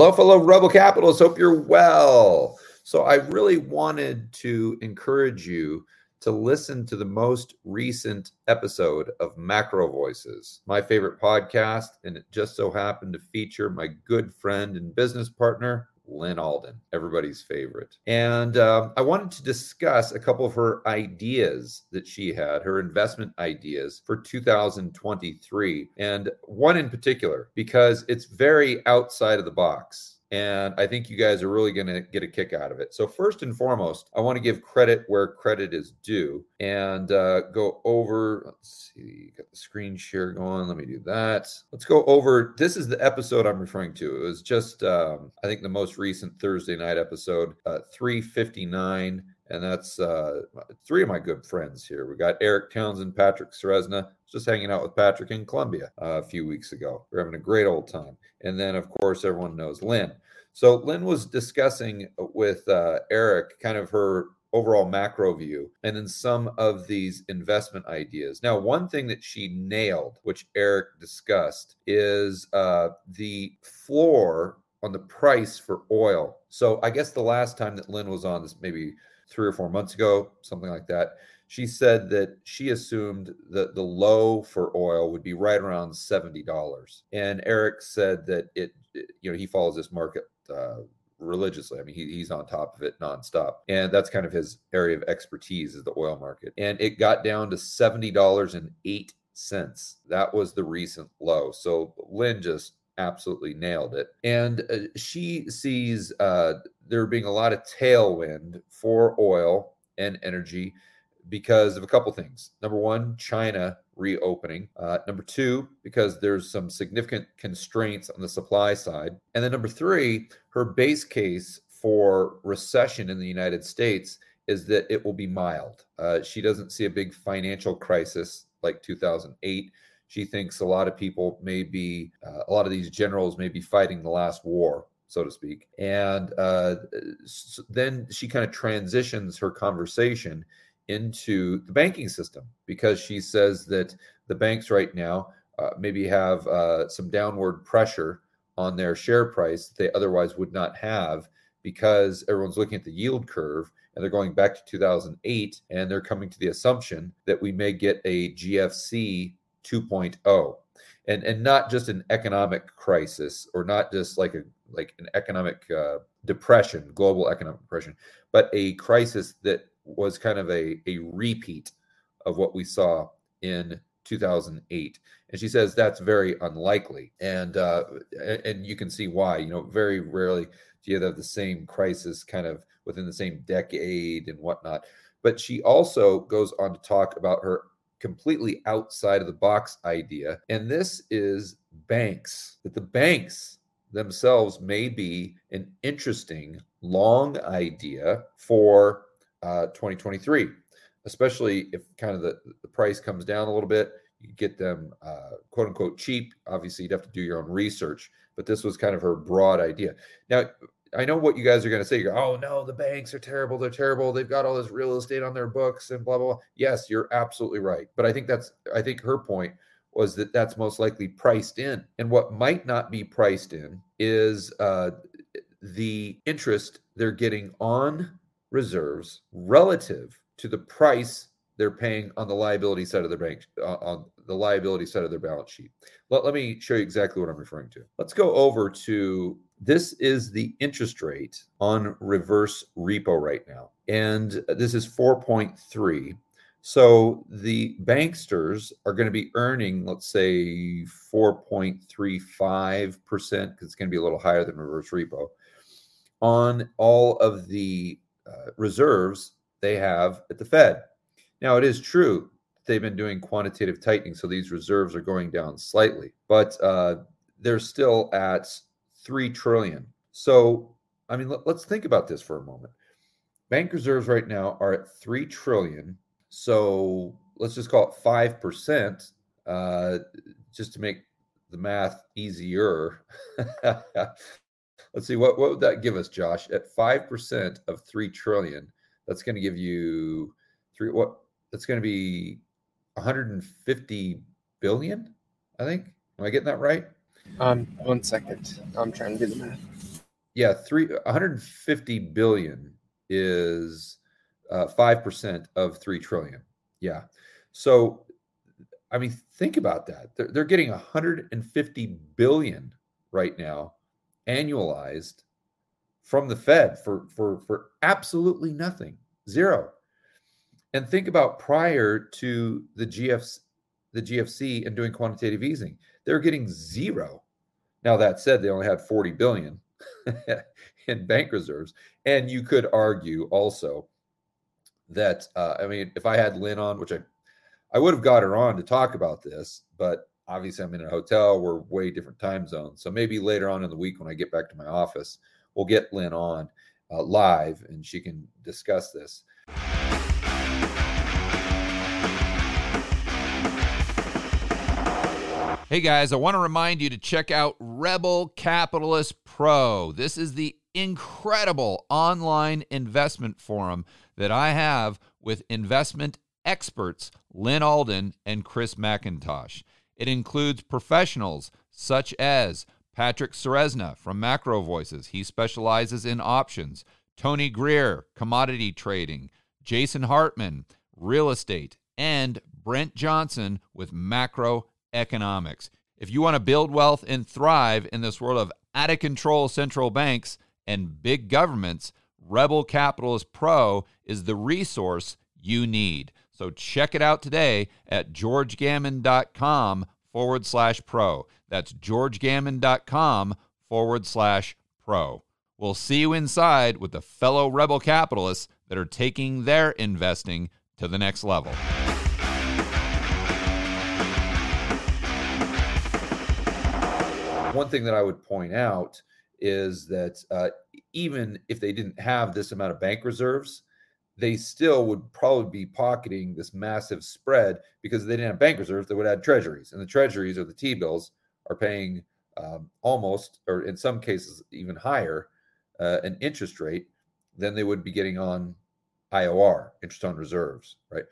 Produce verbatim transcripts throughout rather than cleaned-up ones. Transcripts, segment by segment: Hello, fellow Rebel Capitalists. Hope you're well. So I really wanted to encourage you to listen to the most recent episode of Macro Voices, my favorite podcast, and it just so happened to feature my good friend and business partner, Lyn Alden, everybody's favorite. And uh, I wanted to discuss a couple of her ideas that she had, her investment ideas for two thousand twenty-three, and one in particular, because it's very outside of the box. And I think you guys are really going to get a kick out of it. So first and foremost, I want to give credit where credit is due and uh, go over, let's see, got the screen share going. Let me do that. Let's go over. This is the episode I'm referring to. It was just, um, I think, the most recent Thursday night episode, uh, three fifty-nine. And that's uh, three of my good friends here. We got Eric Townsend, Patrick Ceresna. Just hanging out with Patrick in Columbia uh, a few weeks ago. We're having a great old time. And then, of course, everyone knows Lyn. So Lyn was discussing with uh, Eric kind of her overall macro view and then some of these investment ideas. Now, one thing that she nailed, which Eric discussed, is uh, the floor on the price for oil. So I guess the last time that Lyn was on, this maybe three or four months ago, something like that, she said that she assumed that the low for oil would be right around seventy dollars. And Eric said that it, it you know, he follows this market uh, religiously. I mean, he, he's on top of it nonstop. And that's kind of his area of expertise is the oil market. And it got down to seventy dollars and eight cents. That was the recent low. So Lyn just absolutely nailed it. And uh, she sees uh, there being a lot of tailwind for oil and energy because of a couple things. Number one, China reopening. Uh, number two, because there's some significant constraints on the supply side. And then number three, her base case for recession in the United States is that it will be mild. Uh, she doesn't see a big financial crisis like two thousand eight. She thinks a lot of people may be, uh, a lot of these generals may be fighting the last war, so to speak. And uh, so then she kind of transitions her conversation into the banking system because she says that the banks right now uh, maybe have uh, some downward pressure on their share price that they otherwise would not have because everyone's looking at the yield curve and they're going back to two thousand eight and they're coming to the assumption that we may get a G F C two point oh, and and not just an economic crisis or not just like a like an economic uh, depression, global economic depression, but a crisis that was kind of a a repeat of what we saw in two thousand eight. And she says that's very unlikely, and uh, and you can see why. You know, very rarely do you have the same crisis kind of within the same decade and whatnot. But she also goes on to talk about her completely outside of the box idea. And this is banks, that the banks themselves may be an interesting long idea for uh, twenty twenty-three, especially if kind of the, the price comes down a little bit, you get them uh, quote unquote cheap. Obviously you'd have to do your own research, but this was kind of her broad idea. Now, I know what you guys are going to say. You're, oh, no, the banks are terrible. They're terrible. They've got all this real estate on their books and blah, blah, blah. Yes, you're absolutely right. But I think that's, I think her point was that that's most likely priced in. And what might not be priced in is uh, the interest they're getting on reserves relative to the price they're paying on the liability side of their bank, uh, on the liability side of their balance sheet. Let, let me show you exactly what I'm referring to. Let's go over to, this is the interest rate on reverse repo right now. And this is four point three. So the banksters are going to be earning, let's say four point three five percent, because it's going to be a little higher than reverse repo, on all of the uh, reserves they have at the Fed. Now, it is true they've been doing quantitative tightening, so these reserves are going down slightly, but uh, they're still at three trillion dollars. So, I mean, let, let's think about this for a moment. Bank reserves right now are at three trillion dollars. So let's just call it five percent, uh, just to make the math easier. Let's see, what, what would that give us, Josh? At five percent of three trillion dollars, that's going to give you three, what? That's going to be one hundred fifty billion, I think. Am I getting that right? Um, one second. I'm trying to do the math. Yeah, three one hundred fifty billion is uh, five percent of three trillion. Yeah. So, I mean, think about that. They're, they're getting one hundred fifty billion right now annualized from the Fed for, for, for absolutely nothing, zero. And think about prior to the G F C, the G F C and doing quantitative easing, they're getting zero. Now, that said, they only had forty billion in bank reserves. And you could argue also that, uh, I mean, if I had Lyn on, which I, I would have got her on to talk about this, but obviously I'm in a hotel, we're way different time zones. So maybe later on in the week when I get back to my office, we'll get Lyn on uh, live and she can discuss this. Hey guys, I want to remind you to check out Rebel Capitalist Pro. This is the incredible online investment forum that I have with investment experts Lyn Alden and Chris MacIntosh. It includes professionals such as Patrick Ceresna from Macro Voices. He specializes in options. Tony Greer, commodity trading. Jason Hartman, real estate. And Brent Johnson with Macro Economics. If you want to build wealth and thrive in this world of out-of-control central banks and big governments, Rebel Capitalist Pro is the resource you need. So check it out today at georgegammon.com forward slash pro. That's georgegammon.com forward slash pro. We'll see you inside with the fellow Rebel Capitalists that are taking their investing to the next level. One thing that I would point out is that uh, even if they didn't have this amount of bank reserves, they still would probably be pocketing this massive spread because they didn't have bank reserves. They would add treasuries, and the treasuries or the T-bills are paying um, almost, or in some cases even higher, uh, an interest rate than they would be getting on I O R, interest on reserves, right?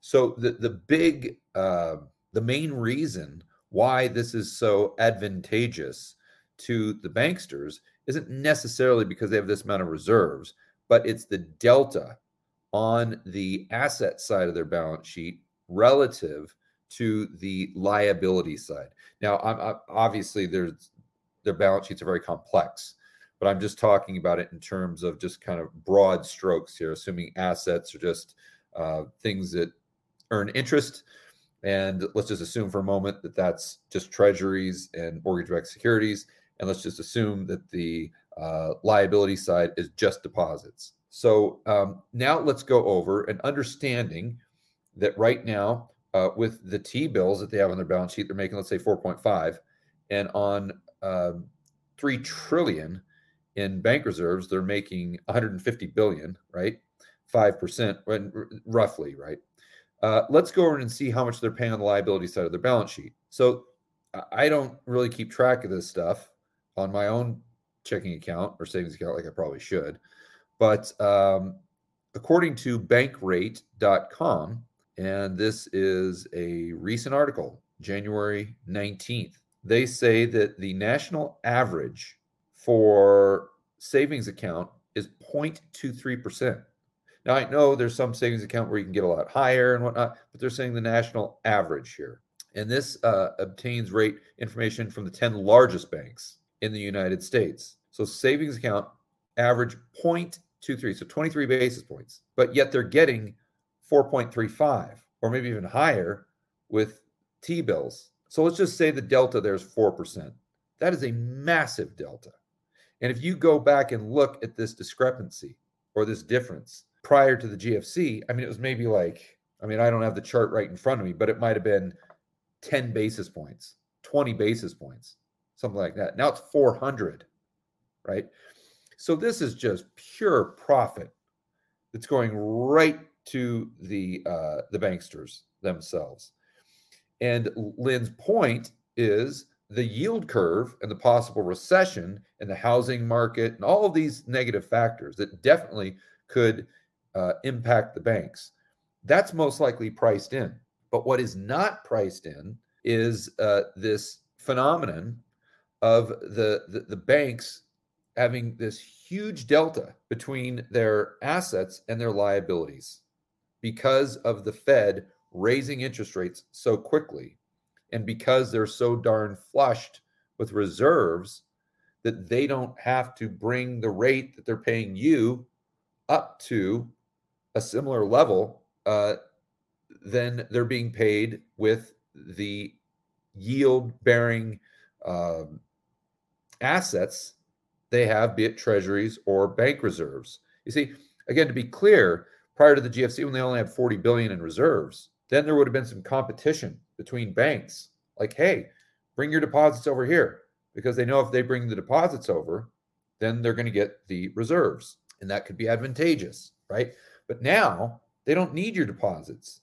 So the the big, uh, the main reason why this is so advantageous to the banksters isn't necessarily because they have this amount of reserves, but it's the delta on the asset side of their balance sheet relative to the liability side. Now, I'm, I'm, obviously, there's, their balance sheets are very complex, but I'm just talking about it in terms of just kind of broad strokes here, assuming assets are just uh, things that earn interest. And let's just assume for a moment that that's just treasuries and mortgage-backed securities. And let's just assume that the uh, liability side is just deposits. So um, now let's go over an understanding that right now uh, with the T-bills that they have on their balance sheet, they're making, let's say, four point five. And on um, three trillion dollars in bank reserves, they're making one hundred fifty billion dollars, right? five percent, when, r- roughly, right? Uh, let's go over and see how much they're paying on the liability side of their balance sheet. So I don't really keep track of this stuff on my own checking account or savings account like I probably should. But um, according to bankrate dot com, and this is a recent article, January nineteenth, they say that the national average for savings account is zero point two three percent. Now, I know there's some savings account where you can get a lot higher and whatnot, but they're saying the national average here. And this uh, obtains rate information from the ten largest banks in the United States. So savings account average zero point two three, so twenty-three basis points, but yet they're getting four point three five or maybe even higher with T-bills. So let's just say the delta there is four percent. That is a massive delta. And if you go back and look at this discrepancy or this difference, prior to the G F C, I mean, it was maybe like, I mean, I don't have the chart right in front of me, but it might have been ten basis points, twenty basis points, something like that. Now it's four hundred, right? So this is just pure profit that's going right to the uh, the banksters themselves. And Lyn's point is the yield curve and the possible recession and the housing market and all of these negative factors that definitely could Uh, impact the banks. That's most likely priced in. But what is not priced in is uh, this phenomenon of the, the the banks having this huge delta between their assets and their liabilities because of the Fed raising interest rates so quickly and because they're so darn flushed with reserves that they don't have to bring the rate that they're paying you up to a similar level uh, than they're being paid with the yield-bearing um, assets they have, be it treasuries or bank reserves. You see, again, to be clear, prior to the G F C, when they only had forty billion dollars in reserves, then there would have been some competition between banks. Like, hey, bring your deposits over here, because they know if they bring the deposits over, then they're going to get the reserves, and that could be advantageous, right? But now they don't need your deposits.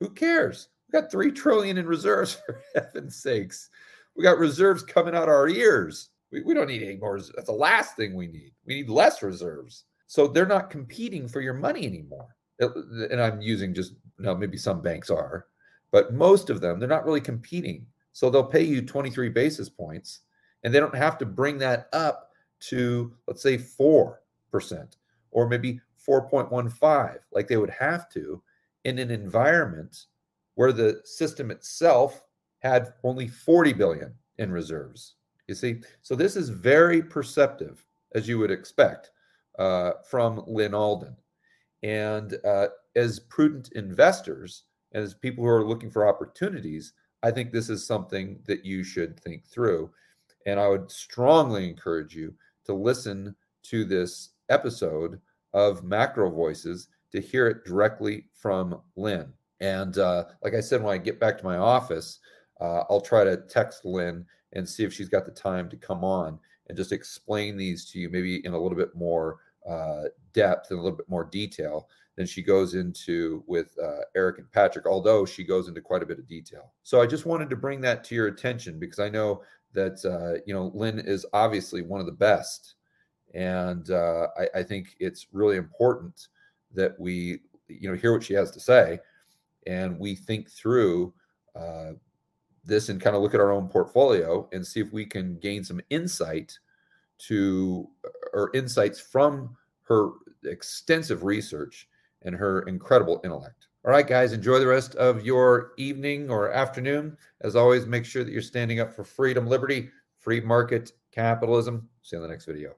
Who cares? We got three trillion dollars in reserves, for heaven's sakes. We got reserves coming out our ears. We, we don't need any more. That's the last thing we need. We need less reserves. So they're not competing for your money anymore. And I'm using just, now maybe some banks are, but most of them, they're not really competing. So they'll pay you twenty-three basis points, and they don't have to bring that up to, let's say, four percent or maybe four point one five, like they would have to in an environment where the system itself had only forty billion dollars in reserves. You see, so this is very perceptive, as you would expect, uh, from Lyn Alden. And uh, as prudent investors, and as people who are looking for opportunities, I think this is something that you should think through. And I would strongly encourage you to listen to this episode of Macro Voices to hear it directly from Lyn. And uh, like I said, when I get back to my office, uh, I'll try to text Lyn and see if she's got the time to come on and just explain these to you, maybe in a little bit more uh, depth and a little bit more detail than she goes into with uh, Eric and Patrick, although she goes into quite a bit of detail. So I just wanted to bring that to your attention, because I know that, uh, you know, Lyn is obviously one of the best. And uh, I, I think it's really important that we, you know, hear what she has to say, and we think through uh, this and kind of look at our own portfolio and see if we can gain some insight to, or insights from her extensive research and her incredible intellect. All right, guys, enjoy the rest of your evening or afternoon. As always, make sure that you're standing up for freedom, liberty, free market capitalism. See you in the next video.